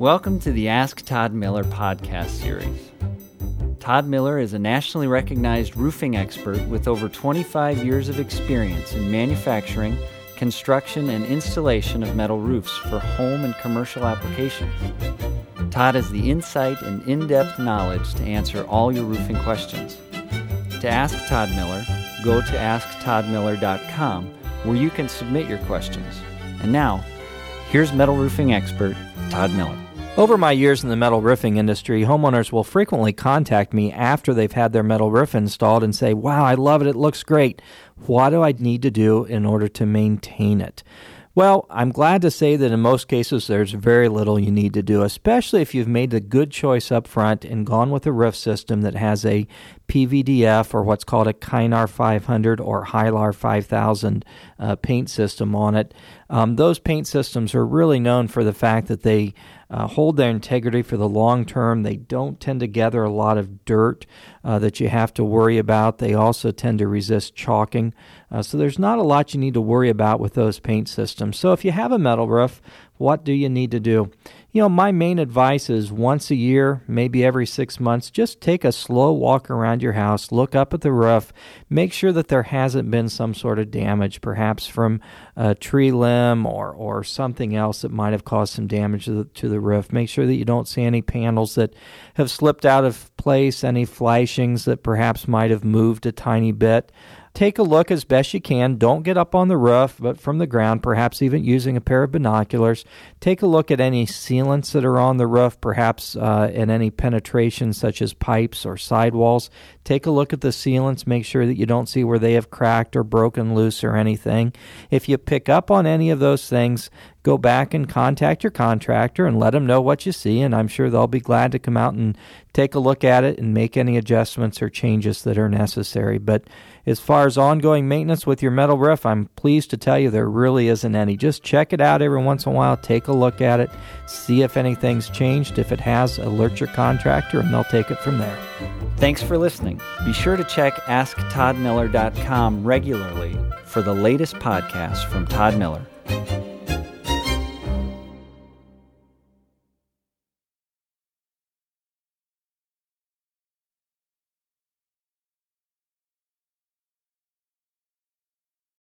Welcome to the Ask Todd Miller podcast series. Todd Miller is a nationally recognized roofing expert with over 25 years of experience in manufacturing, construction, and installation of metal roofs for home and commercial applications. Todd has the insight and in-depth knowledge to answer all your roofing questions. To ask Todd Miller, go to asktoddmiller.com where you can submit your questions. And now, here's metal roofing expert Todd Miller. Over my years in the metal roofing industry, homeowners will frequently contact me after they've had their metal roof installed and say, "Wow, I love it. It looks great. What do I need to do in order to maintain it?" Well, I'm glad to say that in most cases, there's very little you need to do, especially if you've made the good choice up front and gone with a roof system that has a PVDF or what's called a Kynar 500 or Hylar 5000 paint system on it. Those paint systems are really known for the fact that they hold their integrity for the long term. They don't tend to gather a lot of dirt that you have to worry about. They also tend to resist chalking. So there's not a lot you need to worry about with those paint systems. So if you have a metal roof, what do you need to do? You know, my main advice is once a year, maybe every 6 months, just take a slow walk around your house, look up at the roof, make sure that there hasn't been some sort of damage, perhaps from a tree limb or something else that might have caused some damage to the roof. Make sure that you don't see any panels that have slipped out of place, any flashings that perhaps might have moved a tiny bit. Take a look as best you can. Don't get up on the roof, but from the ground, perhaps even using a pair of binoculars. Take a look at any sealants that are on the roof, perhaps and any penetration such as pipes or sidewalls. Take a look at the sealants. Make sure that you don't see where they have cracked or broken loose or anything. If you pick up on any of those things, go back and contact your contractor and let them know what you see, and I'm sure they'll be glad to come out and take a look at it and make any adjustments or changes that are necessary. But as far as ongoing maintenance with your metal roof, I'm pleased to tell you there really isn't any. Just check it out every once in a while, take a look at it, see if anything's changed. If it has, alert your contractor and they'll take it from there. Thanks for listening. Be sure to check asktoddmiller.com regularly for the latest podcasts from Todd Miller.